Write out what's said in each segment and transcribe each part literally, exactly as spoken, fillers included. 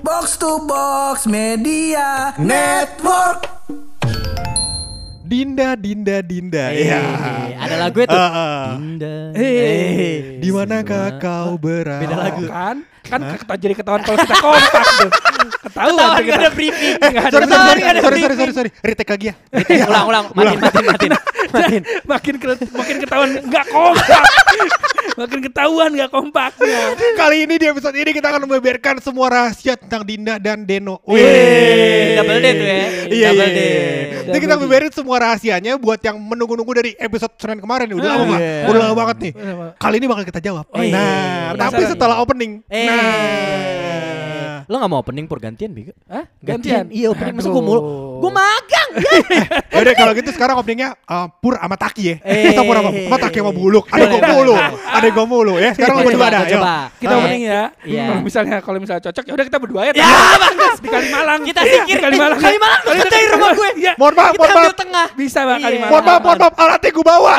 Box to Box Media Network. Dinda, Dinda, Dinda. Hey, ya. Ada lagu itu. Uh, uh. Dinda. Hey, di manakah kau berada? Beda lagu kan? Kan nah. Kata jadi ketahuan kalau kita kompak tuh. Ketahuan ketahuan kita ada briefing. Eh, ada sorry, sorry, ada sorry, sorry, sorry, sorry. Retake lagi ya. Retake ulang, ulang. Makin, makin, makin. Makin makin makin ketahuan enggak kompak. Makin ketahuan enggak kompaknya. Kali ini di episode ini kita akan membeberkan semua rahasia tentang Dinda dan Deno. Wih, double D tuh ya. Iya, double D. Jadi kita beberin semua rahasianya buat yang menunggu-nunggu dari episode Senin kemarin. Udah lama banget. Udah lama banget nih. Kali ini bakal kita jawab. Nah, tapi setelah opening. Nah, lo nggak mau opening pur gantian Bego? Hah? Gantian? gantian? Iya opening. Masa gue mulu? Gue magang ya. Yaudah kalau gitu sekarang openingnya uh, Pur sama Taki ya. Kita Pur sama, sama Taki sama Buluk. Ada gue mulu. Ada gue mulu ya. Sekarang lo berdua ada. Coba kita opening ya. Kalau misalnya kalau misalnya cocok ya udah kita berdua ya. Ya bagus. Di Kalimalang. Kita singkir. Kalimalang. Kalimalang tuh dari rumah gue. Mohon maaf. Kita ambil tengah. Bisa bang Kalimalang. Mohon maaf. Mohon maaf. Alatnya gue bawa.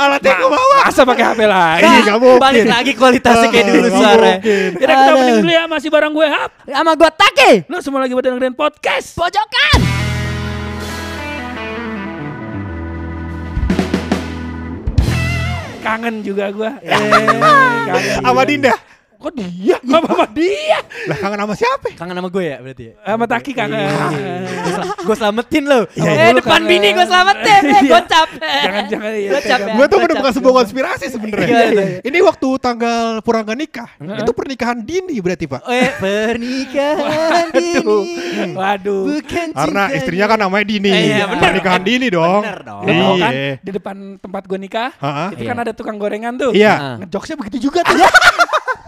Alatnya gue bawa. Masa pakai H P lagi? Gak mungkin. Balik lagi kualitasnya kayak dulu suaranya. Kita kita opening dulu ya. Masih bareng gue Hap. Sama gue Taki. Lo semua lagi buat dengerin podcast Pojokan. Kangen juga gue. Sama Dinda. Kok dia? Gak apa-apa dia. Lah kangen sama siapa? Kangen sama gue ya berarti ya? Sama Taki kangen. Gue selamatin lo. Eh depan bini gue selamatin. Gue capek. Jangan-jangan ya. Gue tuh bener-bener sebuah konspirasi sebenernya. Ini waktu tanggal Purangga nikah. Itu pernikahan dini berarti Pak. Pernikahan dini. Waduh. Karena istrinya kan namanya Dini. Pernikahan dini dong. Di depan tempat gue nikah. Itu kan ada tukang gorengan tuh. Ngejokesnya begitu juga tuh.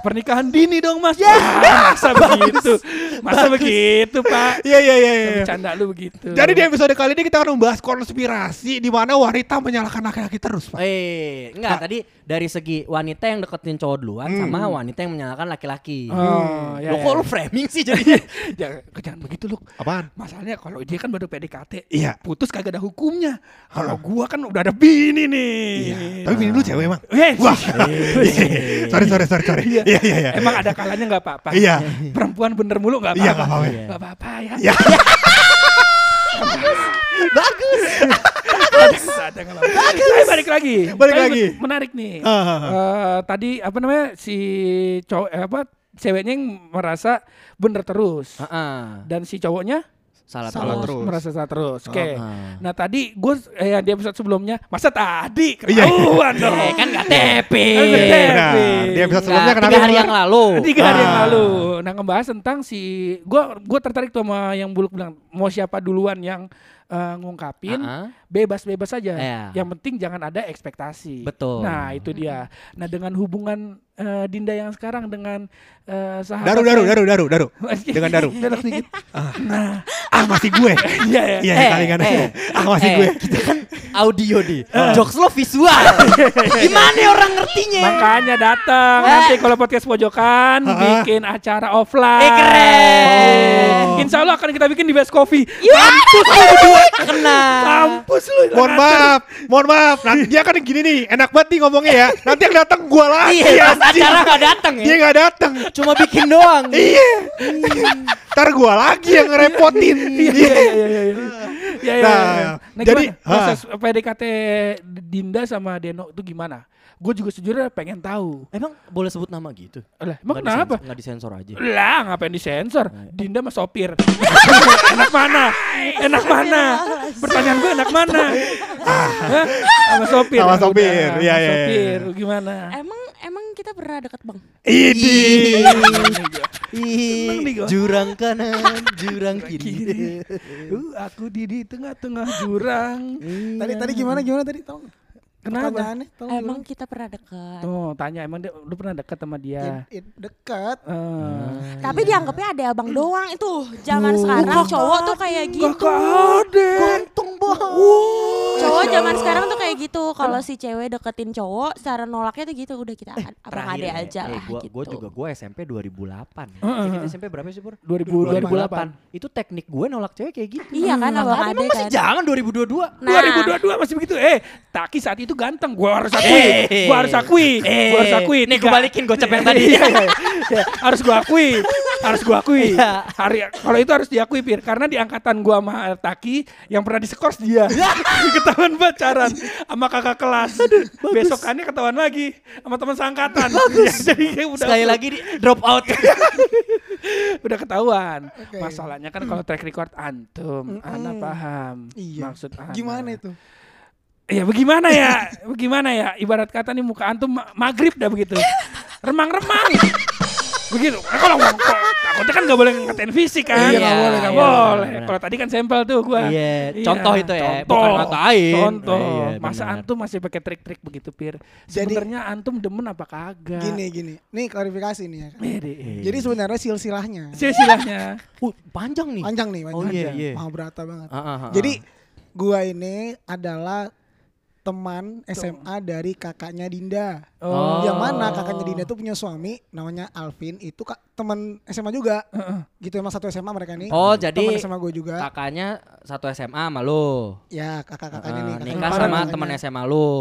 Pernikahan dini dong mas. Yeah. Wah, masa begitu. Masa bagus. Begitu pak. Iya iya iya. Bercanda lu begitu. Jadi di episode kali ini kita akan membahas konspirasi di mana wanita menyalahkan laki-laki terus pak. Eh enggak nah. Tadi dari segi wanita yang deketin cowok duluan hmm. sama wanita yang menyalahkan laki-laki. Oh, hmm. ya, lu kok ya. Lu framing sih jadinya. Jangan, jangan begitu lu. Apaan? Masalahnya kalau dia kan baru P D K T. Iya. Putus kagak ada hukumnya. Kalau gua kan udah ada bini nih. Iya. Ah. Tapi bini lu cewek emang. Yes. Wah. Yes. sorry sorry sorry sorry. Yes. Iya, iya, iya. Emang ada kalanya gak apa-apa. Iya. Perempuan bener mulu gak apa-apa. Iya, gak apa-apa. Iya. Gak apa-apa ya. Iya. Bagus. Bagus. Bagus. Bagus. Tapi balik lagi. Balik Tapi lagi. Menarik nih. Uh, uh, uh. Uh, tadi apa namanya si cowok eh, apa ceweknya yang merasa bener terus. Uh, uh. Dan si cowoknya salah, salah terus. terus merasa salah terus. Oke. Okay. Uh-huh. Nah tadi gue eh, di episode sebelumnya masa tadi ketahuan dong. Eh, kan nggak T P. Nah, di episode sebelumnya kenapa? Tiga hari yang lalu. Tiga hari ah. yang lalu. Nah ngebahas tentang si gue gue tertarik tuh sama yang Buluk bilang mau siapa duluan yang Uh, ngungkapin uh-huh. bebas-bebas aja. Yeah. Yang penting jangan ada ekspektasi. Betul. Nah itu dia. Nah dengan hubungan uh, Dinda yang sekarang dengan uh, sahabat Daru Daru Daru Daru Daru dengan Daru. ah. Nah ah masih gue. Iya iya. Iya kali kan. Ah masih eh, gue. Kita kan audio nih. Uh. Jokes lo visual. Gimana orang ngertinya? Makanya datang eh. nanti kalau podcast Pojokan uh-huh. bikin acara offline. Eh keren. Oh. Insya Allah akan kita bikin di Best Coffee. Kampus lo berdua. Kena. Kampus lu. Mohon maaf, mohon maaf. Nanti dia kan gini nih, enak banget nih ngomongnya ya. Nanti yang datang gua lagi. Iya, acara nggak datang ya. Dia nggak datang, cuma bikin doang. Iya. Ntar gua lagi yang ngerepotin. Iya, iya, iya. Nah, jadi proses P D K T Dinda sama Deno itu gimana? Gue juga sejujurnya pengen tahu. Emang boleh sebut nama gitu? Lah, emang kenapa? Disensor, gak disensor aja. Lah, ngapain disensor? Dinda mas sopir. Enak mana? Enak mana? Pertanyaan gue enak mana? Sama sopir. Sama sopir. Iya, iya. Sopir gimana? Emang emang kita pernah dekat, Bang. Idi. Ih, jurang kanan, jurang kiri. Uh, aku di di tengah-tengah jurang. Tadi tadi gimana gimana tadi, tau? Kenapa? Emang kita pernah dekat. Tuh tanya emang dia, lu pernah dekat sama dia? It, it dekat. Uh, hmm. Tapi dianggapnya ada abang doang itu. Zaman oh, sekarang cowok tuh kayak gitu. Gak ada. Gantung banget. Wow. cowok zaman sekarang tuh kayak gitu. Kalau si cewek deketin cowok, cara nolaknya tuh gitu, udah kita apa ngade aja lah gitu. Gue juga, gue S M P dua ribu delapan. Kita S M P berapa sih Pur? dua ribu delapan. Itu teknik gue nolak cewek kayak gitu. Iya kan abang ade kan. Jangan dua ribu dua puluh dua. dua ribu dua puluh dua masih begitu. Eh Taki saat itu ganteng. Gue harus akui. Gue harus akui. Gue harus akui. Nih gue balikin gocap yang tadi. Harus gue akui. Harus gue akui. Kalau itu harus diakui Pir. Karena di angkatan gue sama Taki yang pernah disekors dia. Ketahuan pacaran sama kakak kelas. Besokannya ketahuan lagi sama teman seangkatan. Ya, jadi udah sekali lagi di drop out. Udah ketahuan. Okay. Masalahnya kan kalau track record antum, mm. Ana paham. Iya. Maksud Ana. Gimana itu? Ya bagaimana ya? Bagaimana ya? Ibarat kata nih muka antum maghrib dah begitu. Remang-remang. Begitu. Kalau takutnya kan gak boleh ngatain fisik kan. Iya gak boleh, gak boleh. Kalau tadi kan sampel tuh gue. Iya, contoh itu ya, bukan ngatain. Contoh, masa antum masih pakai trik-trik begitu Pir. Sebenarnya antum demen apa kagak? Gini, gini, nih klarifikasi nih ya. Jadi sebenarnya silsilahnya. Silsilahnya. Uh, panjang nih. Panjang nih, panjang. Mahabrata banget. Jadi gue ini adalah teman S M A dari kakaknya Dinda. Oh. Yang mana kakaknya Dinda tuh punya suami namanya Alvin, itu teman S M A juga. Uh-uh. Gitu, emang satu S M A mereka nih. Oh, temen jadi S M A gue juga. Kakaknya satu S M A sama lo. Ya, kakak-kakaknya uh-uh. nih. Kakaknya nikah sama teman S M A lo.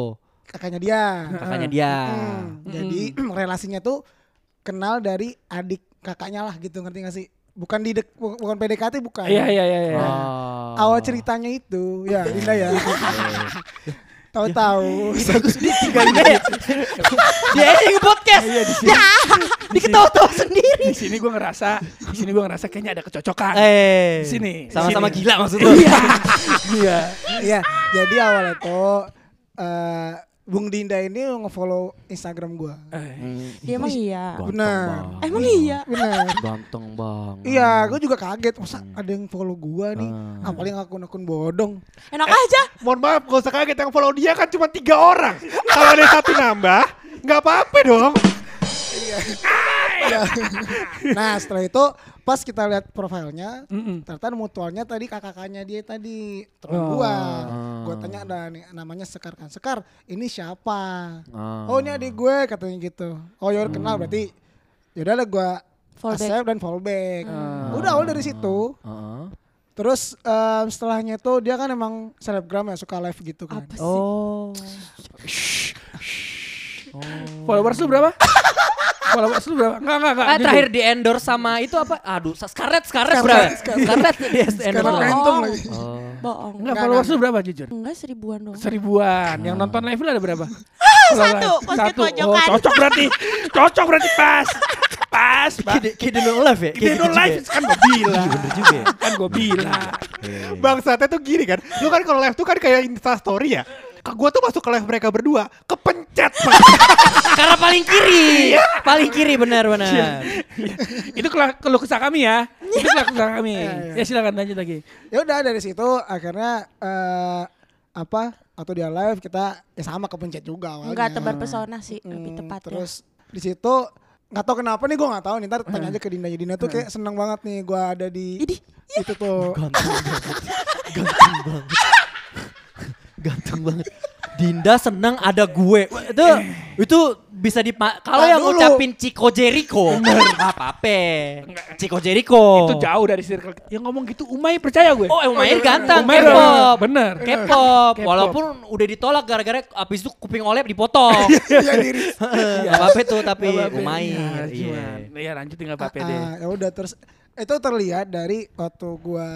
Kakaknya dia. Uh-uh. Kakaknya dia. Hmm. Hmm. Jadi relasinya tuh kenal dari adik kakaknya lah gitu, ngerti gak sih? Bukan di dek, bukan P D K T bukan. Iya, iya, iya. Awal ceritanya itu, ya Dinda ya. Tahu-tahu dia tinggal dia yang podcast ya, di sini diketawa-tawa sendiri. Di sini gue ngerasa, di sini gue ngerasa kayaknya ada kecocokan. Eh, di sini sama-sama disini. Gila maksud lu. Iya, iya. Jadi awalnya tuh uh, Bung Dinda ini ngefollow Instagram gue. Eh, dia emang iya. Benar. Emang iya. Benar. Ganteng bang. Iya, gue juga kaget. Masa hmm. ada yang follow gue nih? Hmm. Apalagi akun-akun bodong. Enak eh, aja. Mohon maaf, gak usah kaget. Yang follow dia kan cuma tiga orang. Kalau ada satu nambah, gak apa-apa dong. Nah setelah itu pas kita lihat profilnya, mm-mm. ternyata mutualnya tadi kakaknya dia tadi temen oh. gua. Gua tanya ada namanya Sekar kan. Sekar ini siapa? Oh, oh ini adik gue katanya gitu. Oh ya udah kenal berarti. Yaudah lah gua accept dan fallback. Oh. Udah awal dari situ. Oh. Terus um, setelahnya tuh dia kan emang selebgram ya, suka live gitu kan. Apa sih? Oh. Oh. Followers lu berapa? Followers lu berapa? Enggak, enggak, enggak. Ah, terakhir di endorse sama itu apa? Aduh, Scarlett, Scarlett berapa? Scarlett di endorse. Bohong. Bohong. Enggak, followers lu berapa jujur? Enggak, seribuan dong. Seribuan. Yang nonton live lu ada berapa? Satu. Satu. Oh, cocok berarti. Cocok berarti pas. Pas, Pak. Kide no live ya? Kide no live kan gue bilang. Bener juga ya? Kan gue bilang. Bangsatnya tuh gini kan. Lu kan kalau live tuh kan kayak Instastory ya? Gue tuh masuk ke live mereka berdua, kepencet karena paling kiri, paling kiri benar-benar. Itu keluh kesah kami ya, itu keluh kesah kami. Ya silakan lanjut lagi. Ya udah dari situ akhirnya uh, apa atau dia live kita ya sama kepencet juga. Awalnya. Enggak tebar pesona sih hmm, lebih tepat. Terus ya. Di situ nggak tahu kenapa nih gue nggak tahu nih. Ntar tanya aja ke Dinda. Dinda tuh kayak seneng banget nih gue ada di Idi. Itu tuh. Ganteng banget. Ganteng banget. Ganteng banget. Dinda seneng ada gue. Itu itu bisa di kalau yang ngucapin Chico Jericho. Apa-apa. Chico Jericho. Itu jauh dari circle. Yang ngomong gitu Umay percaya gue. Oh, Umay ganteng. K-pop. Bener. K-pop. Walaupun udah ditolak gara-gara abis itu kuping oleh dipotong. Gak apa-apa tuh tapi Umay. Iya lanjut tinggal apa-apa deh. Ya udah terus itu terlihat dari waktu gue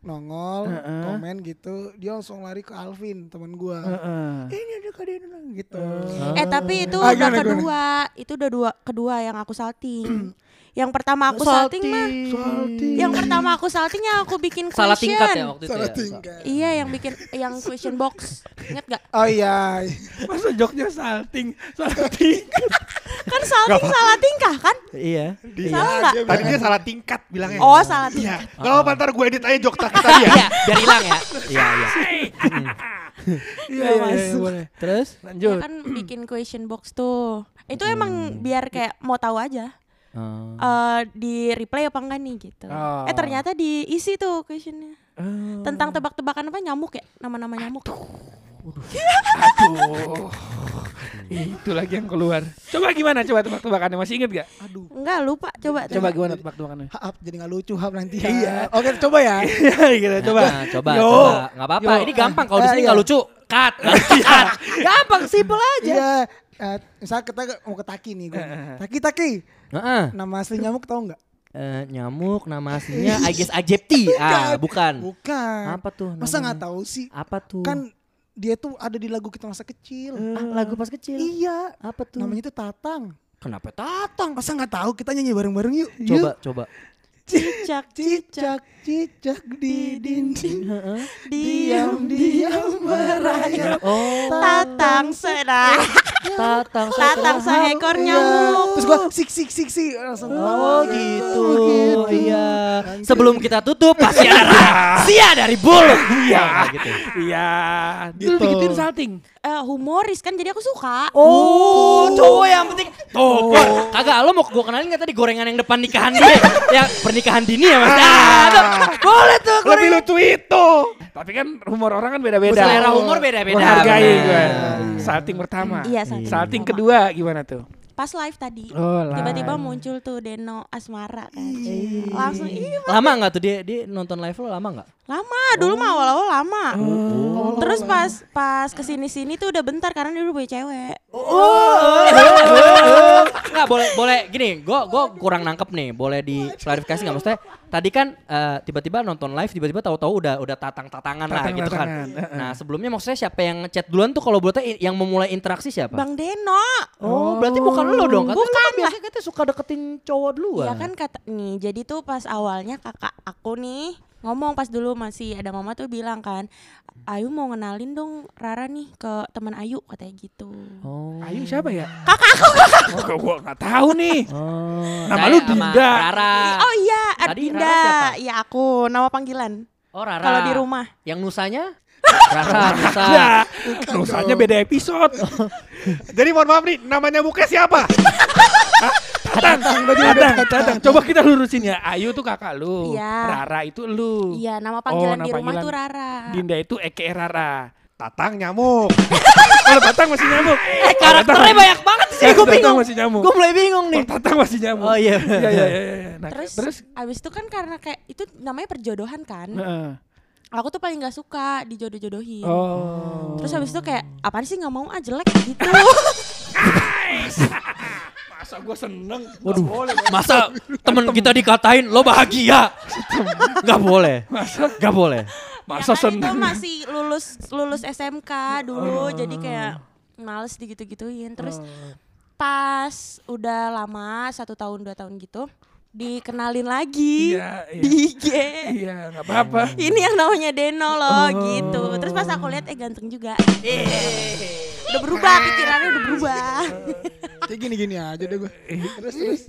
nongol, uh-uh. komen gitu, dia langsung lari ke Alvin teman gue. Uh-uh. Eh, ini ada kalian gitu. Uh-uh. Eh tapi itu ah, udah gimana, kedua, gimana? Itu udah dua kedua yang aku salting. Yang pertama aku salting, salting mah, salting. Yang pertama aku saltingnya aku bikin question. Salah tingkat ya waktu itu. Salah tingkat. Ya? Iya yang bikin yang question box, inget gak? Oh iya, masa joknya salting, salah tingkat. Kan salting salah tingkah kan? Iya. Dia, salah nggak? Tadi dia salah tingkat bilangnya. Oh salah tingkat. Iya. Kalau pantar gue edit aja jok tak tadi ya. Biar hilang ya. Iya iya. Iya boleh. Terus lanjut. Dia kan bikin question box tuh. Itu emang biar kayak mau tahu aja. Uh. Uh, di replay apa enggak nih gitu. Uh. Eh ternyata diisi tuh questionnya. Uh. Tentang tebak-tebakan apa nyamuk ya, nama-nama nyamuk. Aduh. Aduh, itu lagi yang keluar. Coba gimana? Coba tebak-tebakannya masih inget gak? Aduh, enggak lupa. Coba. Coba gimana tebak-tebakannya? Hap, jadi nggak lucu hap nanti. Iya. Oke, coba ya. Iya, coba. Coba. Nggak apa-apa. Ini gampang. Kalau di sini nggak lucu, cut. Gampang, simple aja. Iya. Misalnya kita mau ke Taki nih, Taki-Taki. Nama asli nyamuk tau nggak? Uh, nyamuk nama aslinya Aedes aegypti. Ah, bukan. Bukan. Apa tuh? Masa nggak tahu sih? Apa tuh? Kan dia tuh ada di lagu kita masa kecil. Uh, ah, lagu pas kecil. Iya. Apa tuh? Namanya tuh Tatang. Kenapa Tatang? Masa nggak tahu? Kita nyanyi bareng-bareng yuk. Coba, yuk. coba. Cicak, cicak, cicak di dinding. Diam-diam merayap. Oh. Tatang sedang. Tatang, Tatang seekor nyamuk. Terus gua sik sik sik sik langsung. Oh gitu. Iya. Sebelum kita tutup pasti ada sia dari bulu. Iya. Iya. Itu bikin salting. Humoris kan jadi aku suka. Oh, cowok yang penting. Tuh, kagak lo mau gua kenalin nggak tadi gorengan yang depan nikahan dia? Ya pernikahan dini ya mas. Boleh tuh. Lebih lucu itu. Tapi kan humor orang kan beda-beda. Selera humor beda-beda. Menghargai gue. Salting pertama. Iya. Salting kedua gimana tuh? Pas live tadi, oh, live. Tiba-tiba muncul tuh Deno Asmara kan. Eee. Langsung iya. Lama gak tuh dia, dia nonton live lo lama gak? Lama, dulu oh. mah awal-awal lama. Oh. Oh. Terus pas pas kesini-sini tuh udah bentar karena dia udah punya cewek. Oh. Oh. Oh. Nggak boleh, boleh gini, gue gue kurang nangkep nih. Boleh diklarifikasi gak? Maksudnya tadi kan uh, tiba-tiba nonton live, tiba-tiba tahu-tahu udah udah tatang-tatangan Tatang lah gitu kan. Nah sebelumnya maksudnya siapa yang ngechat duluan tuh kalau boleh yang memulai interaksi siapa? Bang Deno. Oh, oh. Berarti bukan lo dong, katanya bukan kan biasanya kita suka deketin cowok duluan. Iya kan kata nih, jadi tuh pas awalnya kakak aku nih ngomong pas dulu masih ada mama tuh bilang kan, Ayu mau ngenalin dong Rara nih ke teman Ayu katanya gitu. Oh. Ayu siapa ya? Kakak aku, kakak aku. Oh, gua gak tahu nih. Oh. Nama lu Dinda. Rara. Oh iya, tadi Dinda. Rara siapa? Iya aku, nama panggilan. Oh Rara. Kalau di rumah. Yang nusanya? Rasa, Nusa. Nusanya beda episode. Jadi mohon maaf nih, namanya buka siapa? Tatang, Tatang, Tatang. Coba kita lurusin ya. Ayu tuh kakak lu, ya. Rara itu lu. Iya, nama panggilan oh, nama di rumah panggilan tuh Rara. Dinda itu Eke Rara. Tatang nyamuk. Kalau Tatang masih nyamuk. Eh karakternya banyak banget sih. Gue bingung. Gue mulai bingung nih. Kalau Tatang masih nyamuk. Oh iya. Iya iya iya. Terus abis itu kan karena kayak itu namanya perjodohan kan. Aku tuh paling gak suka dijodoh-jodohin. Oh. Terus habis itu kayak apaan sih gak mau ah jelek gitu. Masa gue seneng. Waduh. Boleh, masa temen kita dikatain lo bahagia. Gak boleh. Masa gak boleh. Masa ya kan seneng. Itu masih lulus lulus S M K dulu. Oh. Jadi kayak males digitu-gituin. Terus oh. pas udah lama satu tahun dua tahun gitu. Dikenalin lagi iya, iya. di I G. Iya, gak apa-apa. Ini yang namanya Deno loh oh. gitu. Terus pas aku lihat eh ganteng juga. Eh. Udah berubah pikirannya udah berubah. Kayak gini-gini aja deh gue. Terus terus.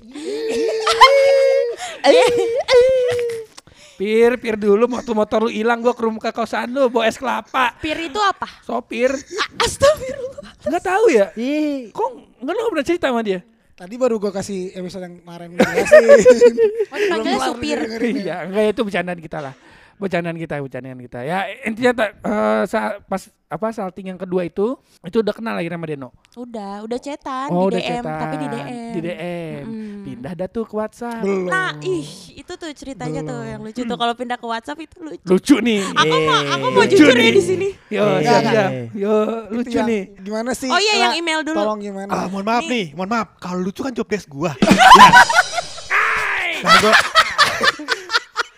Pir, pir dulu motor-motor lu hilang gua ke rumah ke kosan lu bawa es kelapa. Pir itu apa? Sopir. Astagfirullah. Enggak tahu ya? Ih. Kok enggak lu pernah cerita sama dia? Tadi baru gue kasih episode yang kemarin gue kasih. Oh dipanggilnya supir. Iya enggak itu bercandaan kita lah. Bercandaan kita, bercandaan kita. Ya intinya uh, sa- pas apa salting yang kedua itu, itu udah kenal lagi sama Deno? Udah, udah cetan oh, di udah D M. Cetan. Tapi di D M. Di D M. Mm. Pindah dah tuh ke WhatsApp. Belum. Nah ih itu tuh ceritanya Belum. tuh yang lucu tuh. Kalau pindah ke WhatsApp itu lucu. Lucu nih. Aku eee. mau aku mau lucu jujur nih. Ya di sini. Yo siap siap. Yo lucu yang, nih. Gimana sih? Oh iya yang email dulu. Tolong gimana? Ah, mohon maaf nih, nih mohon maaf. Kalau lucu kan job desk gua.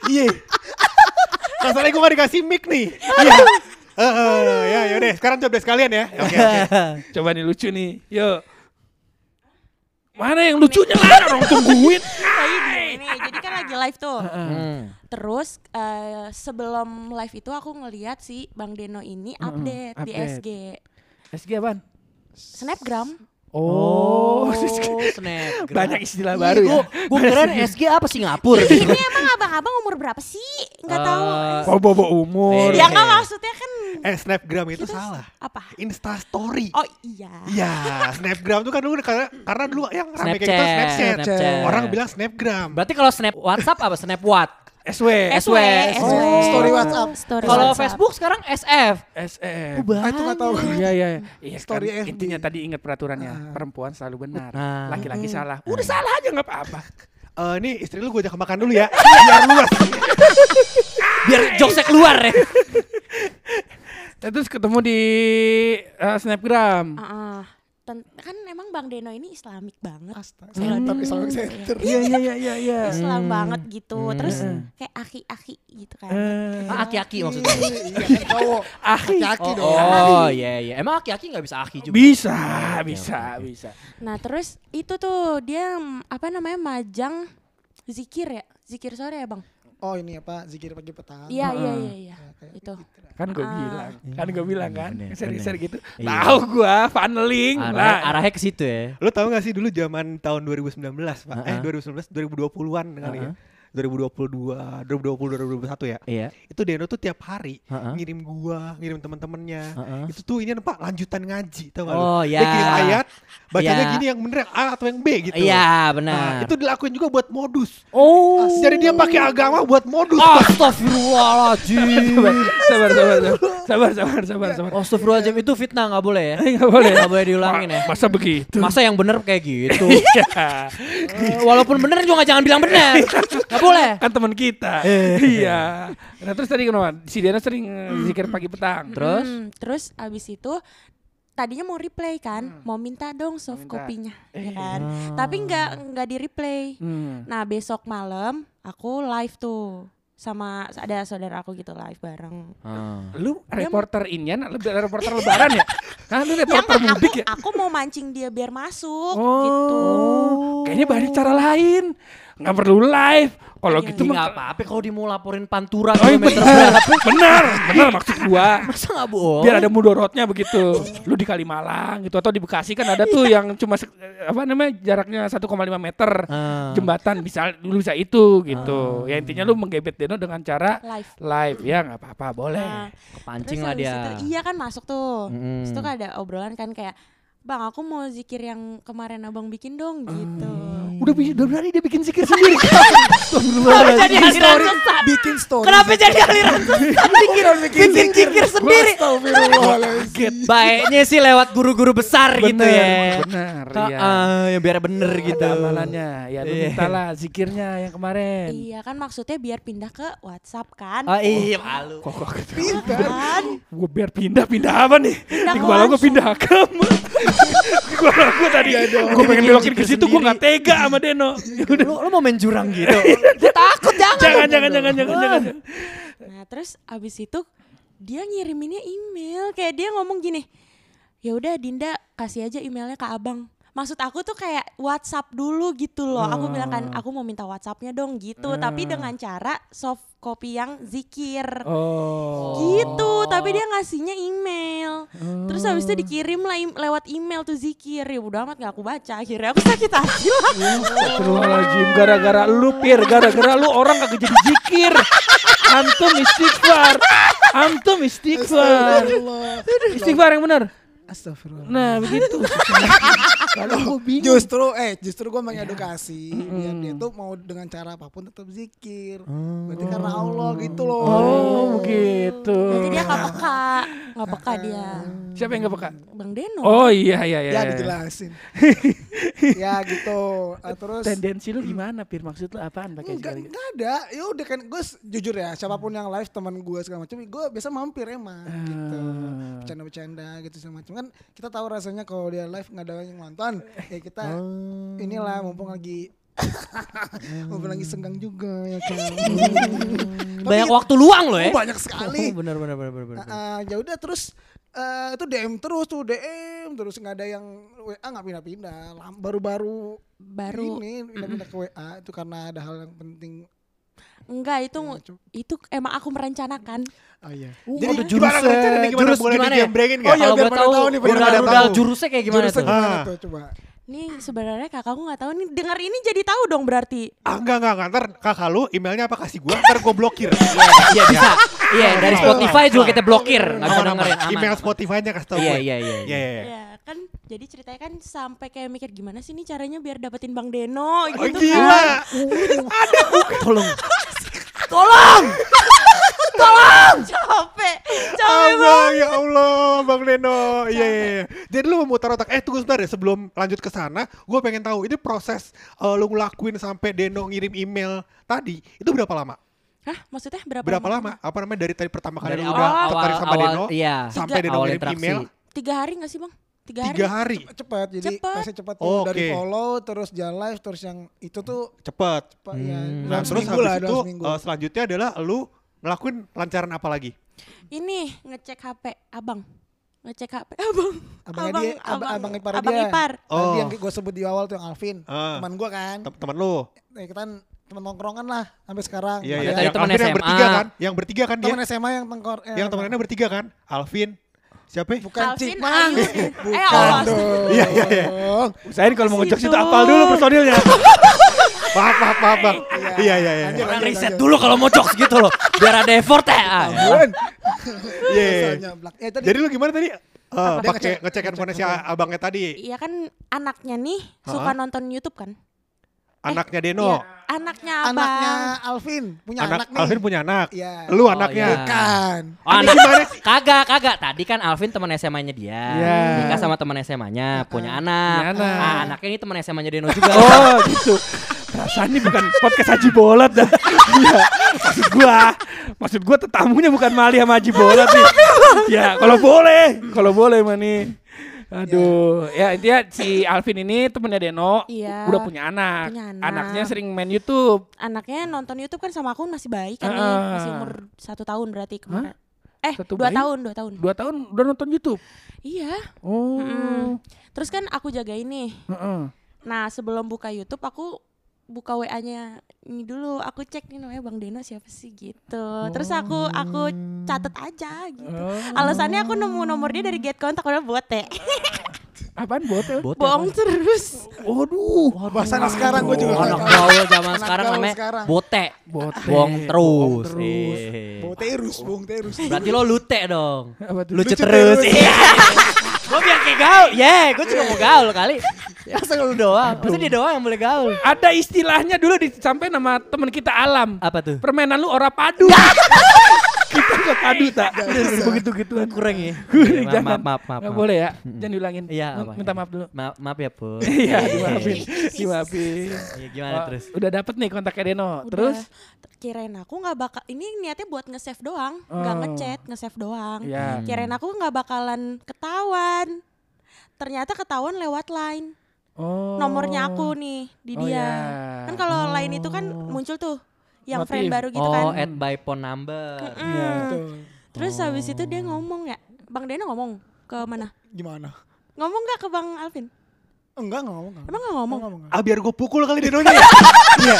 Iya. Masalahnya gue gak dikasih mic nih. Iya. Uh, uh, ya yaudah sekarang coba sekalian ya. Oke okay, okay. Coba nih lucu nih. Yuk. Mana yang lucunya lah orang tungguin. Ini jadi kan lagi live tuh. Mm. Terus uh, sebelum live itu aku ngelihat si Bang Deno ini update, update. di S G. S G apaan? Snapgram. Oh, oh snap. Banyak istilah baru ya. Gue kira S G apa Singapura. Ini emang abang-abang umur berapa sih? Enggak uh, tahu. Oh, bobo umur. Ya kan maksudnya kan. Eh, Snapgram itu salah. Apa? Insta Story. Oh iya. Iya, Snapgram itu kan dulu karena, karena dulu yang rame kayak gitu Snapchat. Snapchat. Orang bilang Snapgram. Berarti kalau Snap WhatsApp apa Snapwhat? S W, S W, S W, story WhatsApp. Kalau Facebook sekarang S F, S F. Ubah. Itu nggak tahu. Iya iya. Story F B. Intinya tadi ingat peraturannya, perempuan selalu benar, laki-laki salah. Udah salah aja nggak apa-apa. Eh nih istri lu gue ajak makan dulu ya, biar luas, biar jokesnya keluar ya. Terus ketemu di Snapgram. Kan emang Bang Deno ini Islamik banget. Astaga, Islamic Center. Iya iya iya iya. Islam banget gitu. Terus kayak aki-aki gitu kan. Aki-aki maksudnya. Aki-aki dong. Oh iya iya. Emang aki-aki enggak bisa aki juga? Bisa, bisa, bisa. Nah, terus itu tuh dia apa namanya majang zikir ya? Zikir sore ya, Bang? Oh ini apa zikir pagi petang? Iya iya iya itu kan gue bilang kan gue bilang kan share-share gitu tahu gue funneling lah arahnya ke situ ya. Lo tahu nggak sih dulu zaman tahun dua ribu sembilan belas pak eh dua ribu sembilan belas dua ribu dua puluhan kali ya dua ribu dua puluh dua dua ribu dua puluh dua ribu dua puluh satu ya iya. Itu Deno tuh tiap hari ngirim gua ngirim teman-temannya itu tuh ini pak lanjutan ngaji tau gak lu dia kirim ayat bacanya gini yang bener A atau yang B gitu iya benar itu dilakuin juga buat modus oh jadi dia pakai agama buat modus astagfirullahaladzim sabar sabar sabar sabar sabar sabar astagfirullahaladzim itu fitnah nggak boleh ya nggak boleh nggak boleh diulangin ya masa begitu masa yang bener kayak gitu walaupun bener juga jangan bilang bener boleh kan teman kita eh. Iya nah terus tadi kenapa si Deno sering mm. zikir pagi petang terus mm. terus abis itu tadinya mau replay kan mm. mau minta dong soft minta. Kopinya eh. ya kan oh. Tapi nggak nggak di replay mm. Nah besok malam aku live tuh sama ada saudara aku gitu live bareng oh. Lu reporter Inyan lebih reporter lebaran ya kan lu reporter ya, mudik aku, ya aku mau mancing dia biar masuk oh. Gitu kayaknya banyak cara lain. Nggak perlu live, kalau ya, gitu ya, nggak apa-apa. Kalau dia mau laporin pantura oh, kilometer berapa? Benar, benar maksud gua. Masa nggak bohong? Biar ada mudorotnya begitu. Lu di Kalimalang gitu atau di Bekasi kan ada tuh yang cuma apa namanya jaraknya satu koma lima meter uh. jembatan bisa lu bisa itu gitu. Uh. Ya intinya lu menggebet Deno dengan cara live, live. Ya nggak apa-apa boleh. Nah, kepancing lah dia. Itu, iya kan masuk tuh. Mm. Itu kan ada obrolan kan kayak. Bang aku mau zikir yang kemarin abang bikin dong gitu. Hmm. Udah bikin udah berani dia bikin zikir sendiri. Kenapa jadi aliran sesat? Bikin story. Kenapa jadi aliran sesat? Bikin bikin zikir sendiri. Baiknya sih lewat guru-guru besar bener, gitu ya. Benar. Ya. Uh, ya biar bener oh, gitu. Amalannya. Ya lu mintalah zikirnya yang kemarin. Iya kan maksudnya biar pindah ke WhatsApp kan. Oh iya malu. Kok kok pindah kan? Gue biar pindah pindah apa nih? Di kepala gue pindah ke gue tadi gue pengen belokin ke situ gue nggak tega sama Deno. Lo mau main jurang gitu? Takut jangan jangan jangan jangan jangan. Nah terus abis itu dia ngiriminnya email kayak dia ngomong gini, ya udah Dinda kasih aja emailnya ke abang. Maksud aku tuh kayak WhatsApp dulu gitu loh. Aku bilang kan aku mau minta WhatsAppnya dong gitu. Tapi dengan cara soft copy yang zikir gitu. Tapi dia ngasihnya email. Terus habis itu dikirim lah lewat email tuh zikir. Ya udah amat gak aku baca. Akhirnya aku sakit hati lah. Astagfirullahaladzim gara-gara lu Pir. Gara-gara lu orang kagak jadi zikir. Antum istighfar. Antum istighfar. Istighfar yang benar. Astagfirullah. Nah begitu. Kalau justru eh justru gue mengedukasi ya. Mm. Biar dia tuh mau dengan cara apapun tetap zikir. Mm. Berarti karena Allah gitu loh. Oh begitu. Jadi dia nggak peka, nggak peka dia. Siapa yang nggak peka? Bang Deno. Oh iya iya iya. Ya dijelasin. Ya gitu. Uh, terus tendensi lu gimana Pir? Maksud lu apaan? Enggak enggak ada. Ya udah kan gue jujur ya. Siapapun yang live teman gue segala macam, gue biasa mampir emang. Uh. Gitu. Bercanda-bercanda gitu segala macam. Kan kita tahu rasanya kalau dia live nggak ada yang nonton ya kita oh. Inilah mumpung lagi mumpung lagi senggang juga ya kan banyak tapi, waktu luang loh ya oh, banyak sekali oh, benar benar benar benar nah, uh, ya udah terus uh, itu D M terus tuh D M terus nggak ada yang W A nggak pindah-pindah baru-baru baru ini pindah-pindah ke W A itu karena ada hal yang penting. Enggak itu ya, itu emang aku merencanakan. Oh iya. Uh, jadi oh, jurus gimana, jurus boleh digembrengin enggak? Oh ya biar pada tahu nih biar pada tahu jurusnya kayak gimana jurusnya tuh. Gimana tuh coba. Nih sebenarnya kakakku enggak tahu nih dengar ini jadi tahu dong berarti. Ah enggak enggak ntar kakak lu emailnya apa kasih gua ntar gua blokir. Iya bisa. Iya dari Spotify juga kita blokir. Enggak bisa dengerin aman. Email Spotify-nya kasih tahu. Iya iya iya. Iya iya. Kan jadi ceritanya kan sampai kayak mikir gimana sih nih caranya biar dapetin Bang Deno gitu. Oh, gila. Ada tolong. Tolong sebelum lanjut ke sana, gue pengen tahu ini proses uh, lo ngelakuin sampai Deno ngirim email tadi itu berapa lama? Hah, maksudnya berapa, berapa lama? lama? Apa namanya dari tadi pertama kali lo udah tertarik sama awal, Deno, iya. sampai Deno ngirim email? Tiga hari nggak sih bang? Tiga hari. Tiga hari. Cepat, jadi pasti cepat. Oh, dari okay. follow, terus jalan live, terus yang itu tuh cepat. Cepat hmm. ya. Nah, terus habis itu uh, selanjutnya adalah lu ngelakuin lancaran apa lagi? Ini ngecek H P abang. Ngecek H P abang. Abang abang dia, abang, abang, abang ipar abang dia. Ipar. Oh. Tadi yang gue sebut di awal tuh yang Alvin, uh. teman gue kan. Teman lu. Ya, kita teman nongkrongan lah sampai sekarang. Iya, iya. Tadi teman S M A. Yang bertiga kan? Yang bertiga kan dia. Teman S M A yang tengkor. Eh, yang temannya bertiga kan? Alvin. Siapa? Bukan Cikmang. Bukan dong. Iya, iya, iya. Usahain kalau mau ngejok situ hafal dulu personilnya. Maaf, maaf, maaf, maaf. Iya, iya, iya. Jangan riset dulu kalau mau jok gitu loh. Biar ada effort ya. Ampun. Iya. Jadi lu gimana tadi? Pakai ngecek handphone si abangnya tadi. Iya kan anaknya nih suka nonton YouTube kan. Anaknya Deno. Anaknya abang. Anaknya Alvin punya anak, anak nih. Alvin punya anak. Ya. Lu anaknya. Oh, ya. Bukan. Oh, anak. Kagak, kagak. Tadi kan Alvin teman S M A-nya dia. Yeah. Nikah sama teman S M A-nya, punya anak. Anak. Ah, anaknya ini teman S M A-nya Deno juga. Oh, gitu. Rasanya bukan podcast Haji Bolot dah. Iya. Maksud gua, maksud gua tetamunya bukan Mali sama Haji Bolot nih. Ya, kalau boleh, kalau boleh Mani. Aduh, yeah. ya intinya si Alvin ini temennya Deno yeah. udah punya anak. punya anak, anaknya sering main YouTube. Anaknya nonton YouTube kan sama aku masih bayi kan uh. nih, masih umur satu tahun berarti kemarin. Huh? Eh, dua tahun, dua tahun. Dua tahun udah nonton YouTube? Iya. Oh. Mm-mm. Terus kan aku jagain nih. Uh-uh. Nah sebelum buka YouTube aku buka W A-nya ini dulu, aku cek nih namanya Bang Deno siapa sih gitu. Terus aku aku catet aja gitu. Alasannya aku nemu nomor dia dari get kontak udah bote. Apaan bote? Bohong terus. Waduh. Bahasa sekarang gue juga anak gaul zaman sekarang namanya bote. Bohong terus. Bote terus, bohong terus. Berarti lo lute dong. Lucu terus. Gue biar kayak gaul. Ya, gue juga mau gaul kali. Ya asal lu doang, masa dia doang yang boleh gaul. Ada istilahnya dulu disampai nama teman kita Alam. Apa tuh? Permainan lu ora padu. Kita gak padu tak? Begitu-gituan kurang ya? Kurang, jangan. Maaf, maaf, maaf. Gak boleh ya? Jangan diulangin. Iya. Minta maaf dulu. Maaf, maaf ya Bu. Iya, dimaafin. Dimaafin. Gimana terus? Udah dapet nih kontaknya Deno. Terus? Kirain aku gak bakal, ini niatnya buat nge-save doang. Gak nge-chat, nge-save doang. Kirain aku gak bakalan ketahuan. Ternyata ketahuan lewat Line. Oh. Nomornya aku nih di dia. Oh, yeah. Kan kalau oh. Line itu kan muncul tuh yang Motif. friend baru gitu kan. Oh, add by phone number. Mm-hmm. yeah. Terus oh. habis itu dia ngomong ya. Bang Deno ngomong ke mana? Gimana? Ngomong gak ke Bang Alvin? Enggak, enggak ngomong. Emang gak ngomong? Enggak, enggak. Ah biar gue pukul kali Denonya ya. Iya.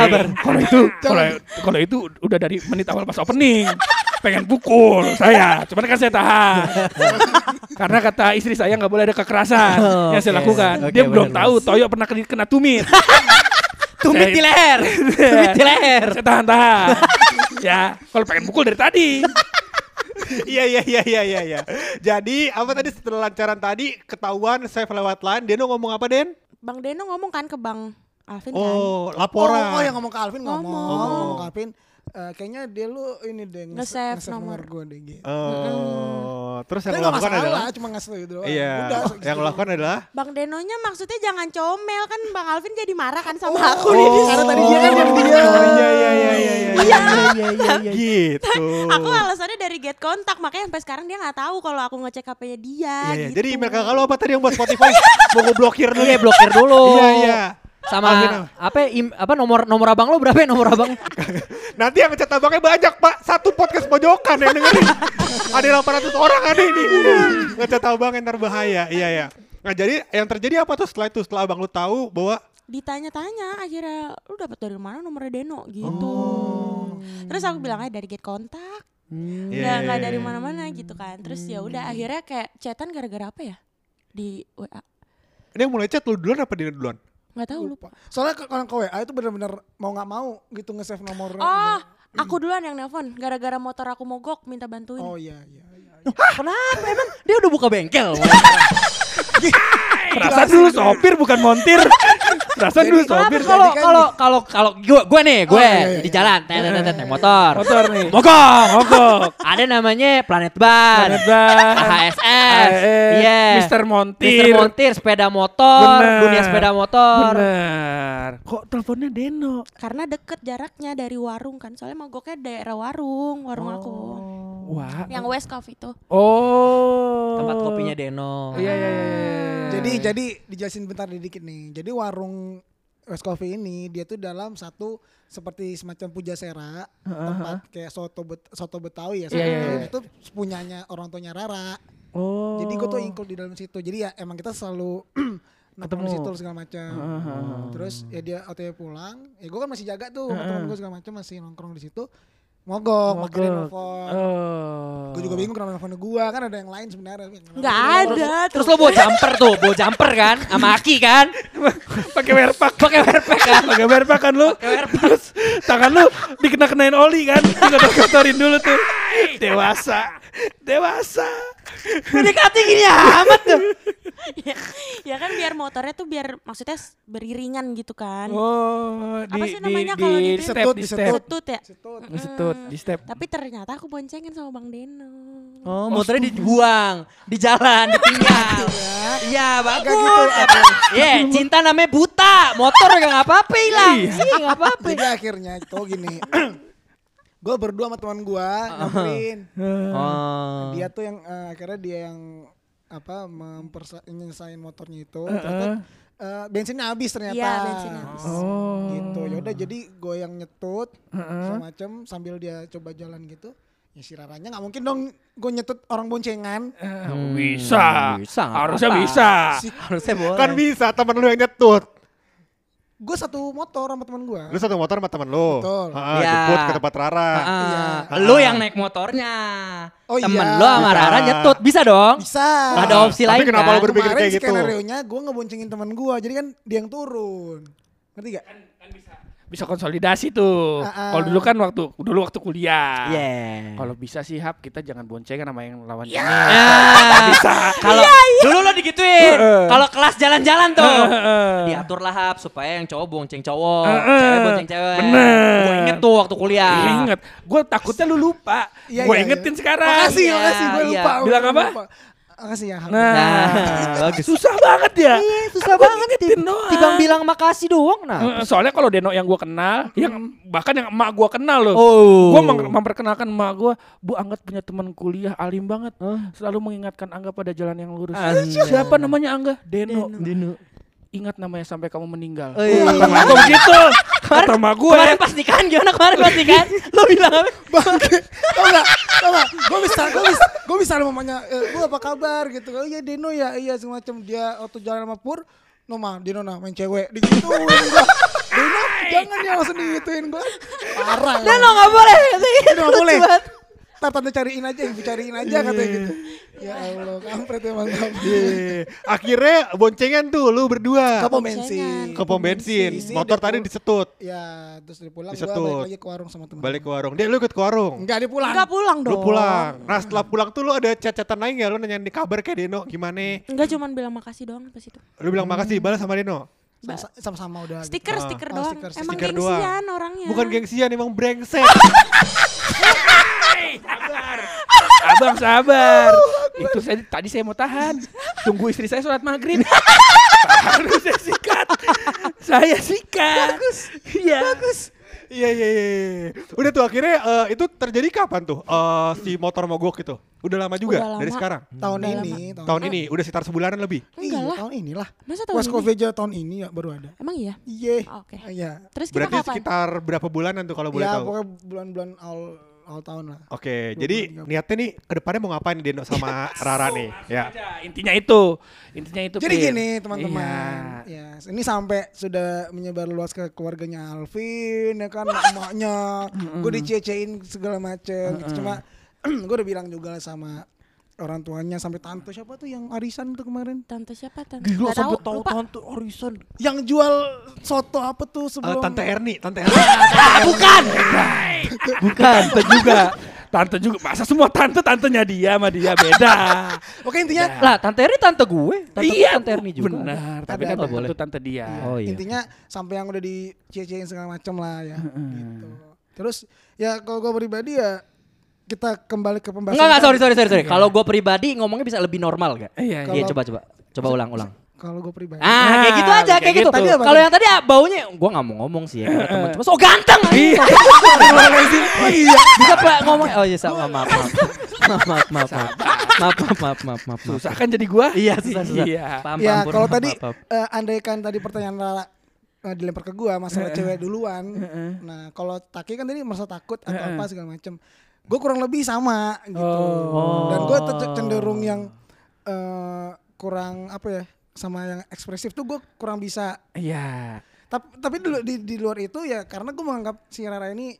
Sabar. Kalau itu kalau kalau itu udah dari menit awal pas opening. Pengen pukul saya, cuman kan saya tahan. Karena kata istri saya gak boleh ada kekerasan oh, yang saya okay. lakukan. Okay, dia belum tahu Toyo pernah kena tumit. Tumit di leher. Tumit di leher. Saya tahan-tahan. Ya, kalau pengen pukul dari tadi. Iya, iya, iya, iya, iya. Jadi apa tadi setelah lancaran tadi ketahuan save lewat Line. Deno ngomong apa, Den? Bang Deno ngomong kan ke Bang Alvin kan? Oh, laporan. Oh, yang ngomong ke Alvin ngomong. Ngomong ke Alvin. Uh, kayaknya dia lu ini deh nge-save nomor gue deh gitu. Oh, mm. terus yang lo lakukan adalah cuma ngasih gitu doang. Iya. Udah, yang lo lakukan adalah Bang Denonya maksudnya jangan comel kan Bang Alvin jadi marah kan sama oh, aku oh, nih. Karena tadi dia kan jadi dia. Iya iya iya iya iya iya gitu. Aku alasannya dari get kontak makanya sampai sekarang dia enggak tahu kalau aku ngecek H P-nya dia yeah, gitu. Jadi email kakak lo apa tadi yang buat Spotify? Mau gue blokir dulu. Iya, blokir dulu. Iya iya. Sama ah, apa im, apa nomor nomor abang lo berapa ya nomor abang? Nanti yang ngecat abangnya banyak pak, satu podcast pojokan yang dengerin. Ada delapan ratus orang ada ini. Ngecat abang ntar bahaya. Iya ya. Nah jadi yang terjadi apa tuh setelah itu setelah abang lo tahu bahwa ditanya-tanya akhirnya lu dapat dari mana nomornya Deno gitu. Oh. Terus aku bilangnya dari get kontak. Hmm. Yeah. Nggak nggak dari mana-mana gitu kan. Terus ya udah akhirnya kayak chatan gara-gara apa ya di W A. Ini yang mulai chat lu duluan apa Deno duluan? Nggak tahu lupa. Soalnya kalau ke W A itu benar-benar mau nggak mau gitu nge-save nomor. Oh, aku duluan yang nelpon gara-gara motor aku mogok minta bantuin. Oh iya iya. iya, iya. Hah? Kenapa emang? Dia udah buka bengkel. Perasaan dulu sopir bukan montir. Rasanya dulu sopir kalau kalau kalau kalau gue gue nih gue di jalan naik motor. Motor nih. Mogok, mogok. Ada namanya Planet Ban. Planet Ban. H S S. Iya. Mister Montir. Mister Montir sepeda motor, dunia sepeda motor. Benar. Kok teleponnya Deno? Karena deket jaraknya dari warung kan. Soalnya mogoknya daerah warung, warung aku. Wah. Yang West Coffee itu. Oh. Tempat kopinya Deno. Iya iya iya. Jadi jadi dijelasin bentar dikit nih. Jadi warung West Coffee ini dia tuh dalam satu seperti semacam pujasera, uh-huh. tempat kayak soto bet, soto Betawi ya. Soto yeah, Betawi yeah. Itu punyanya orang tuanya Rara. Oh. Jadi gue tuh include di dalam situ. Jadi ya emang kita selalu ketemu di situ segala macam. Uh-huh. Terus ya dia O T W pulang. Ya gue kan masih jaga tuh, uh-huh. temen gue segala macam masih nongkrong di situ. Mogok, pakai telepon. Oh. Gue juga bingung kenapa telepon gue, kan ada yang lain sebenarnya. Enggak ada. Terus, terus lo bawa jumper tuh, bawa jumper kan, sama Aki kan. Pakai werpak, pakai werpak kan, pakai werpak kan lo. Terus tangan lo dikena-kenain oli kan, tinggal kotorin dulu tuh. Dewasa, dewasa. P D K T gini amat tuh. Ya, ya kan biar motornya tuh biar maksudnya beriringan gitu kan. Oh, di, apa sih namanya kalau di, di, di setut, di setut, setut ya. Setut, hmm, setut, di step. Tapi ternyata aku boncengin sama Bang Deno. Oh, motornya dibuang, di jalan, ditinggal. Iya, bagus. Iya, cinta namanya buta. Motor enggak apa-apa hilang. Sih, enggak apa-apa. Jadi akhirnya itu gini. Gue berdua sama teman gue nyamperin. Oh. Dia tuh yang uh, akhirnya dia yang apa menyelesaikan motornya itu uh, ternyata uh, bensinnya habis ternyata. Iya, bensinnya habis. Oh. Gitu. Ya udah jadi gue yang nyetut uh-uh. macam sambil dia coba jalan gitu. Ya si Raranya enggak mungkin dong gue nyetut orang boncengan. Hmm. Bisa. Bisa. Harusnya apa? Bisa. Si, harusnya boleh. Kan bisa temen lu yang nyetut. Gue satu motor sama temen gue. Lu satu motor sama temen lu? Betul. Haa, ya. Jemput ke tempat Rara. Iya. Lu yang naik motornya. Oh temen iya. Temen lu sama Rara nyetut. Bisa dong? Bisa. Ada opsi lain kan? Tapi kenapa lu berpikir kayak gitu? Kemarin skenario-nya gue ngeboncengin temen gue. Jadi kan dia yang turun. Ngerti gak? Kan, kan bisa. Bisa konsolidasi tuh. Kalau dulu kan waktu dulu waktu kuliah. Yeah. Kalau bisa sih Hap kita jangan boncengan sama yang lawan yeah. ini. Yeah. Bisa. Kalau yeah, yeah. dulu lo digituin. Uh, uh. Kalau kelas jalan-jalan tuh. Uh, uh. Diaturlah Hap supaya yang cowok bonceng cowok, uh, uh. cewek bonceng cewek. Bener. Gue inget tuh waktu kuliah. Gue inget. Gue takutnya lu lupa. Yeah, gue yeah, ingetin yeah. sekarang. Makasih, yeah, makasih. Gue yeah. lupa. Bilang apa? Lupa. Makasih ya. Nah, nah susah banget ya. Iya, susah kan banget tim Noah. Tibang bilang makasih doang. Nah, soalnya kalau Deno yang gue kenal, hmm. yang bahkan yang emak gue kenal loh. Oh. Gue memperkenalkan emak gue, Bu Anggat punya teman kuliah alim banget, huh? selalu mengingatkan Angga pada jalan yang lurus. An- Siapa namanya Angga? Deno. Deno. Deno. Ingat namanya sampai kamu meninggal. Oh, iya. Kata begitu. Kata emak gue. Kemarin pas nikahan gimana? Kemarin pas nikahan. Lo bilang apa? Bangke. Tau gak? Tau gak? Gue bisa, gue bisa. Gue bisa namanya, e, gue apa kabar gitu. Oh iya Deno ya, iya semacam dia waktu jalan sama Pur. Noma, Deno nah main cewek. Digituin gue. Deno jangan ya langsung digituin gue. Parah. Deno gak boleh. Deno gak boleh. Tante cariin aja, ibu cariin aja yeah. katanya gitu. Ya Allah, kampret emang kampret. Yeah. Akhirnya boncengan tuh lu berdua. Ke pom bensin. Ke pom bensin. Motor tadi disetut. Ya, terus dia pulang disetut. Gua balik lagi ke warung sama temen. Balik ke warung. Dia lu ikut ke warung? Enggak, dia pulang. Enggak pulang dong. Lu pulang. Nah setelah pulang tuh lu ada chat-chatan lain gak? Lu nanya nih kabar kayak Deno gimana? Enggak, cuman bilang makasih doang pas itu. Lu bilang hmm. makasih, balas sama Deno? Sama-sama udah. Stiker, gitu. Stiker, oh, doang. Stiker, emang stiker gengsian doang. Orangnya. Bukan gengsian, emang brengsek. Sabar, abang sabar. Oh, itu saya tadi saya mau tahan. Tunggu istri saya sholat maghrib. Harus saya sikat. Saya sikat. Bagus, iya. Bagus. Iya, iya, iya. Udah tuh akhirnya uh, itu terjadi kapan tuh uh, si motor mogok itu? Udah lama juga udah lama. Dari sekarang? Tahun udah ini. Tahun, tahun ini? Udah sekitar sebulanan lebih? Enggak lah. Tahun inilah. West Coffee aja tahun ini ya baru ada. Emang iya? Iya. Yeah. Oke. Okay. Yeah. Terus kita berarti kapan? Sekitar berapa bulanan tuh kalau boleh ya, tahu? Ya pokoknya bulan-bulan awal. Awal tahun lah. Oke, okay, jadi niatnya nih kedepannya mau ngapain Deno sama Rara nih? Ya. Intinya itu, intinya itu. Jadi Pin. Gini teman-teman, iya. ya, ini sampai sudah menyebar luas ke keluarganya Alvin, ya kan, emaknya. Gue dicie-ciein segala macem. Gitu. Cuma gue udah bilang juga sama orang tuanya sampai tante siapa tuh yang arisan tuh kemarin? Tante siapa tante? Gila sampai tahu tante arisan. Yang jual soto apa tuh sebelum? Uh, tante Erni, tante Erni. Bukan. Bukan, itu juga. Tante juga, masa semua tante tantenya dia sama dia beda. Oke intinya ya. Lah tante Erni tante gue, tante iya, gue tante Erni juga. Benar, tapi kan belum tentu tante dia. Oh, iya. Intinya sampai yang udah dicie-ciein segala macam lah ya. Gitu. Terus ya kalau gue pribadi ya kita kembali ke pembahasan. Enggak, enggak, sorry sorry sorry. sorry. Kalau gue pribadi ngomongnya bisa lebih normal gak? Iya, iya. Coba coba, coba ulang-ulang. Kalau gue pribadi. Ah, kayak gitu aja, kayak gitu. gitu. Kalau yang tadi baunya, gue gak mau ngomong sih ya. Teman cuma so ganteng. Iya. Bisa pak ngomong. Oh iya, maaf, maaf, maaf, maaf, maaf, maaf, maaf, maaf, maaf. Susah kan jadi gue? Iya, susah, susah. Iya, kalau tadi, andaikan tadi pertanyaan Rara dilempar ke gue masalah cewek duluan. Nah, kalau Taki kan tadi merasa takut atau apa segala macem. Gue kurang lebih sama gitu. Dan gue cenderung yang kurang apa ya? Sama yang ekspresif tuh gue kurang bisa. Iya. Tapi tapi dulu di, di luar itu ya karena gue menganggap si Rara ini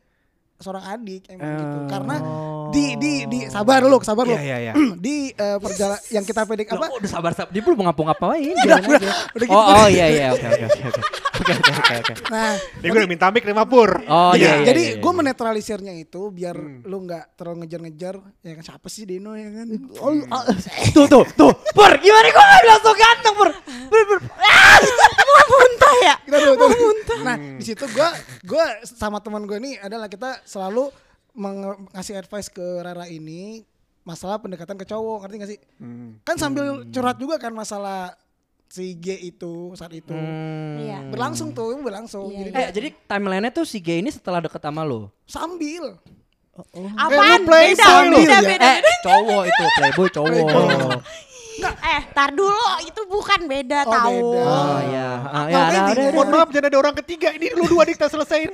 seorang adik emang oh. gitu. Karena di di di sabar lu, sabar lu. Iya, iya, iya. Di uh, perjalanan yang kita pedik apa? Loh, udah sabar sabar. Dia belum ngapa-ngapain. Udah, udah, aja. udah gitu. Oh, oh iya iya oke oke oke. Oke oke oke. Nah, dia gue minta mic lima pur. Oh iya. iya jadi iya, iya, gue iya. menetralisirnya itu biar hmm. lu enggak terlalu ngejar-ngejar ya kan siapa sih Dino ya kan. Oh, oh. Tuh tuh tuh. Pur, gimana kok bilang so ganteng, Pur? Pur, pur. Ah, mau muntah ya? Mau muntah. Nah, di situ gue gue sama teman gue ini adalah kita selalu ngasih advice ke Rara ini masalah pendekatan ke cowok, ngerti gak sih? Hmm. Kan sambil curhat juga kan masalah si G itu saat itu hmm. berlangsung tuh berlangsung yeah, jadi, yeah. Eh, jadi timeline-nya tuh si G ini setelah deket sama lo sambil oh, oh. apaan eh, beda sambil, beda ya? beda eh, cowok itu playboy cowok Nggak. Eh, tar dulu itu bukan beda oh, tahu. Beda. Oh iya. Ah, ya, nah, nah, mohon maaf jangan ada orang ketiga. Ini lu dua nih kita selesain.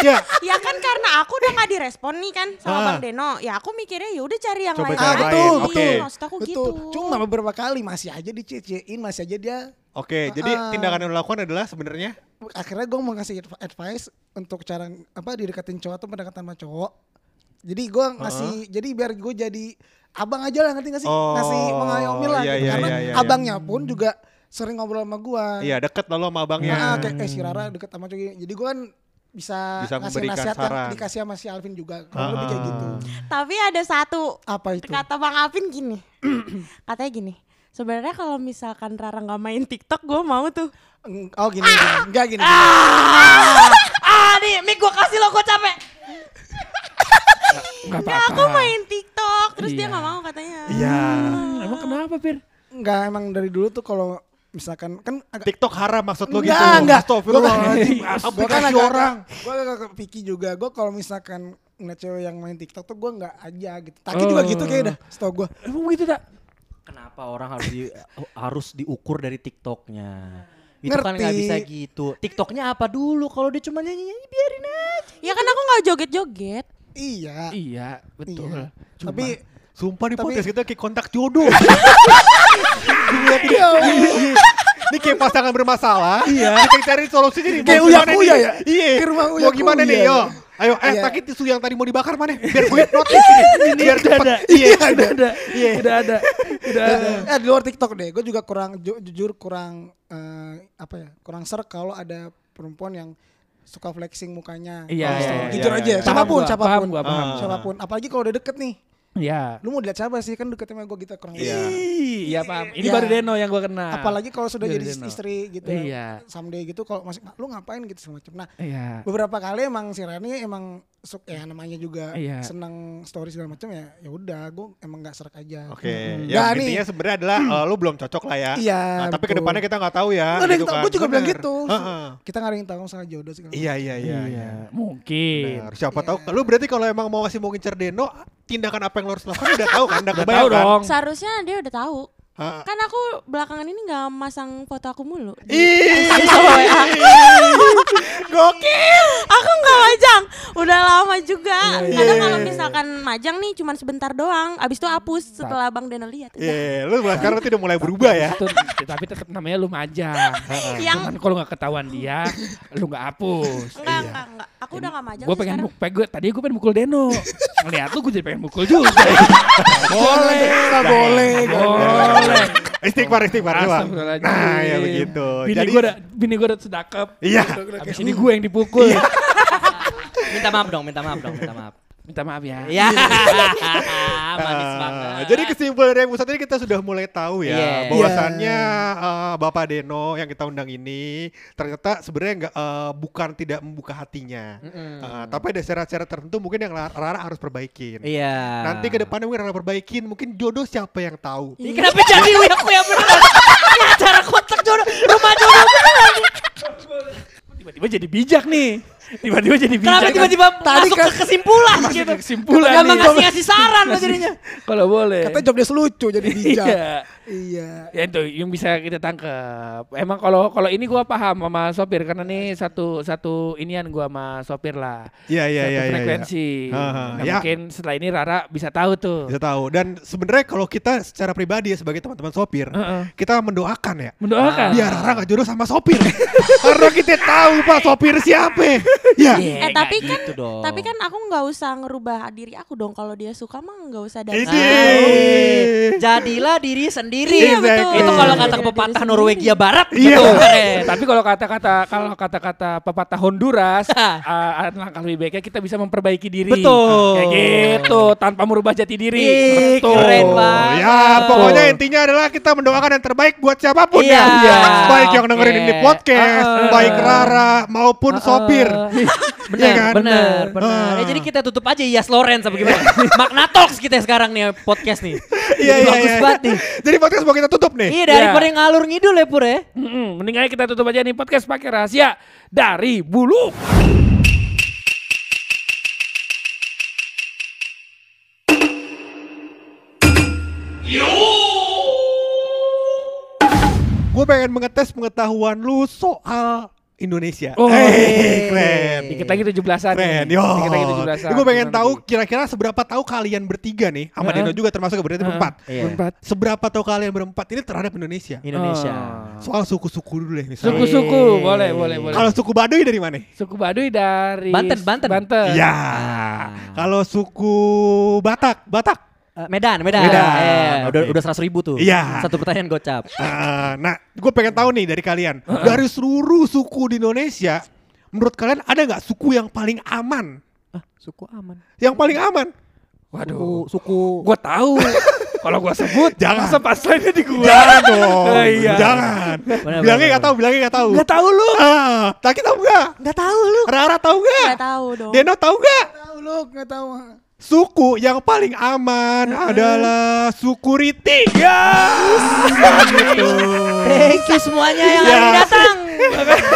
Ya. Ya kan karena aku udah enggak direspon nih kan sama ah. Bang Deno. Ya aku mikirnya ya udah cari yang coba lain. Ah, betul, betul. Okay. Maksud aku betul. gitu. Cuma beberapa kali masih aja dicecein, masih aja dia Oke, okay, uh, jadi tindakan yang dilakukan adalah sebenarnya akhirnya gue mau ngasih advice untuk cara apa didekatin cowok atau pendekatan sama cowok. Jadi gue ngasih uh-huh. jadi biar gue jadi abang aja lah ngerti gak sih? Oh, ngasih mengayomi lah iya, gitu. Iya, karena iya, iya, abangnya iya. pun juga sering ngobrol sama gua. Iya deket lalu sama abangnya. Nah, kayak eh si Rara deket sama cowok. Jadi gua kan bisa, bisa ngasih nasihat saran. Yang dikasih sama si Alvin juga. Kalau lebih kayak gitu. Tapi ada satu apa itu? Kata Bang Alvin gini. Katanya gini. Sebenarnya kalau misalkan Rara gak main TikTok gua mau tuh. Oh gini, ah! gini. Enggak gini. Ah, ah, ah nih mic gua kasih lo gua capek. Gak apa-apa. Nah, aku main TikTok terus iya. dia gak mau katanya. Iya. Hmm. Emang kenapa Pir? Enggak emang dari dulu tuh kalau misalkan kan agak TikTok haram maksud lo gitu. Enggak, enggak. Gue kan agak orang. Gue agak picky juga. Gue kalau misalkan ngeliat cewek yang main TikTok tuh gue gak aja gitu. Taki oh. juga gitu kayaknya dah setau gue. Emang gitu tak? Kenapa orang harus di, harus diukur dari TikToknya? Itu ngerti. Kan gak bisa gitu. TikToknya apa dulu kalau dia cuma nyanyi-nyanyi biarin aja. Ya kan aku gak joget-joget. Iya, iya, betul. Iya. Cuma, tapi sumpah di podcast kita kayak kontak jodoh. Ini kayak pasangan bermasalah. Iya. Kita cari solusinya nih. Kayak uya uya ya. Iya. Ke rumah uya. Mau gimana nih yo? Ayo, eh Taki tisu yang tadi mau dibakar mana? Biar gue notis ini. Biar cepat. Iya, udah ada. Iya, udah ada. Udah ada. Eh di luar TikTok deh. Gue juga kurang jujur kurang apa ya? Kurang serk kalau ada perempuan yang suka flexing mukanya. Iya, iya, iya, jujur iya, aja, iya, iya. siapapun, gua, siapapun, paham gua, paham. Uh. siapapun. Apalagi kalau udah deket nih. Iya. Lu mau dilihat siapa sih kan deket sama gue gitu kurang. Iya. Iya paham. Ini iya. baru Deno yang gue kenal. Apalagi kalau sudah baru jadi Deno. istri gitu. Iya. Someday gitu kalau masih lu ngapain gitu semacam. Nah, iya. beberapa kali emang si Rani emang suka ya namanya juga iya. senang story segala macam ya. Ya udah, gue emang nggak serak aja. Oke. Okay. Hmm. Ya intinya sebenarnya adalah uh, lu belum cocok lah ya. Iya. Nah, tapi kedepannya kita nggak tahu ya. Nah, gitu kan. Gue juga bener. bilang gitu. Uh-huh. Kita nggak ada yang tahu soal jodoh segala macam. Iya iya iya. iya. Mungkin. Benar. Siapa iya. tahu. Lu berarti kalau emang mau masih mau ngincer Deno, tindakan apa yang lo harus lakukan udah tahu kan? Udah kebayang kan? Seharusnya dia udah tahu. Ha? Kan aku belakangan ini gak masang foto aku mulu. Ih, gokil. Aku gak majang. Udah lama juga. Yeah, kadang yeah. kalau misalkan majang nih cuman sebentar doang. Abis itu hapus setelah Bang Deno lihat. Iya, yeah, lu sekarang udah mulai berubah ya. Tapi tetap namanya lu majang. Cuman kalau gak ketahuan dia, lu gak hapus. Enggak, enggak, enggak. Aku udah gak majang. Gue pengen mukul, tadinya gue pengen mukul Deno. Ngeliat lu gue jadi pengen mukul juga. Boleh, gak boleh. Boleh. Istighfar, istighfar. Nah ya begitu. Bini gue udah, bini gue udah sedakep. Iya. Abis ini gue yang dipukul. Minta maaf dong, minta maaf dong, minta maaf. minta maaf ya. Ya. Manis banget. Jadi kesimpulannya pusat ini kita sudah mulai tahu ya yeah. bahwasannya yeah. uh, Bapak Deno yang kita undang ini ternyata sebenarnya nggak uh, bukan tidak membuka hatinya, mm-hmm. uh, tapi ada syarat-syarat tertentu mungkin yang Rara harus perbaikin. Iya. Yeah. Nanti ke depannya mungkin Rara perbaikin, mungkin jodoh siapa yang tahu? Yeah. Kenapa jadi lu yang punya benar? Cara kotak jodoh, rumah jodoh. Tiba-tiba jadi bijak nih. Tiba-tiba jadi bijak. Kenapa tiba-tiba masuk ke kesimpulan gitu. Ke kesimpulan nih. Gak ngasih-ngasih saran lah jadinya. Kalau boleh. Katanya job dia lucu jadi bijak. Iya. Iya. Ya itu yang bisa kita tangkap. Emang kalau kalau ini gue paham sama sopir. Karena nih satu satu inian gue sama sopir lah. Iya, iya, iya. Satu frekuensi. Ya, ya. Nah, ya. Mungkin setelah ini Rara bisa tahu tuh. Bisa tahu. Dan sebenarnya kalau kita secara pribadi ya sebagai teman-teman sopir. Uh-uh. Kita mendoakan ya. Mendoakan. Biar Rara gak jodoh sama sopir. Karena kita tahu pak sopir siapa. Ya. Yeah, eh tapi kan gitu tapi kan aku nggak usah ngerubah diri aku dong kalau dia suka mah nggak usah datang. Oh, jadilah diri sendiri. Iya, betul. Itu kalau kata pepatah Norwegia Barat gitu. Yeah. Tapi kalau kata-kata kalau kata-kata pepatah Honduras uh, langkah lebih baiknya kita bisa memperbaiki diri. Betul. Kayak gitu tanpa merubah jati diri. Ih, betul. Keren banget. Ya, pokoknya intinya adalah kita mendoakan yang terbaik buat siapapun yeah. ya. Yeah. Baik yang dengerin yeah. ini podcast, uh, baik Rara maupun uh, sopir. Benar, ya kan? benar, benar. Uh. Ya, jadi kita tutup aja Yas Lorenz apa gimana? Magna Talks kita sekarang nih podcast nih. Iya, iya, iya. Jadi podcast mau kita tutup nih. Iya, daripada yeah. ngalur ngidul ya Pur ya. Mm-mm, mending aja kita tutup aja nih podcast pakai rahasia dari bulu. Yo. Gue pengen mengetes pengetahuan lu soal Indonesia. Oh, hey, keren. Dikit lagi tujuh belasan. Keren. Yo. Dikit lagi tujuh belasan. Gue pengen tahu kira-kira seberapa tahu kalian bertiga nih, sama uh, Deno juga termasuk berarti uh, berempat. Iya. berempat. Seberapa tahu kalian berempat ini terhadap Indonesia? Indonesia. Oh. Soal suku-suku dulu deh misalnya. Suku-suku, hey. boleh, boleh, boleh. Kalau suku Baduy dari mana? Suku Baduy dari Banten, Banten. Banten. Ya. Ah. Kalau suku Batak, Batak. Medan, Medan. Medan. Eh, okay. Udah udah seratus ribu tuh. Iya. Satu pertanyaan gocap. Uh, nah, gue pengen tahu nih dari kalian. Uh-uh. Dari seluruh suku di Indonesia, menurut kalian ada nggak suku yang paling aman? Ah, suku aman. Yang paling aman? Waduh, suku. suku... Gue tahu. Kalau gue sebut, jangan sepasanya di gue. Jangan dong. Nah, iya. Jangan. Bener, bilangnya nggak tahu, bilangnya nggak tahu. Nggak tahu lu. Ah, Taki tahu nggak? Nggak tahu lu. Rara tahu nggak? Nggak tahu dong. Deno tahu nggak? Nggak tahu lu, nggak tahu. Suku yang paling aman uh. adalah suku Ritik. Ya. Yes. Thank you semuanya yang yeah. datang.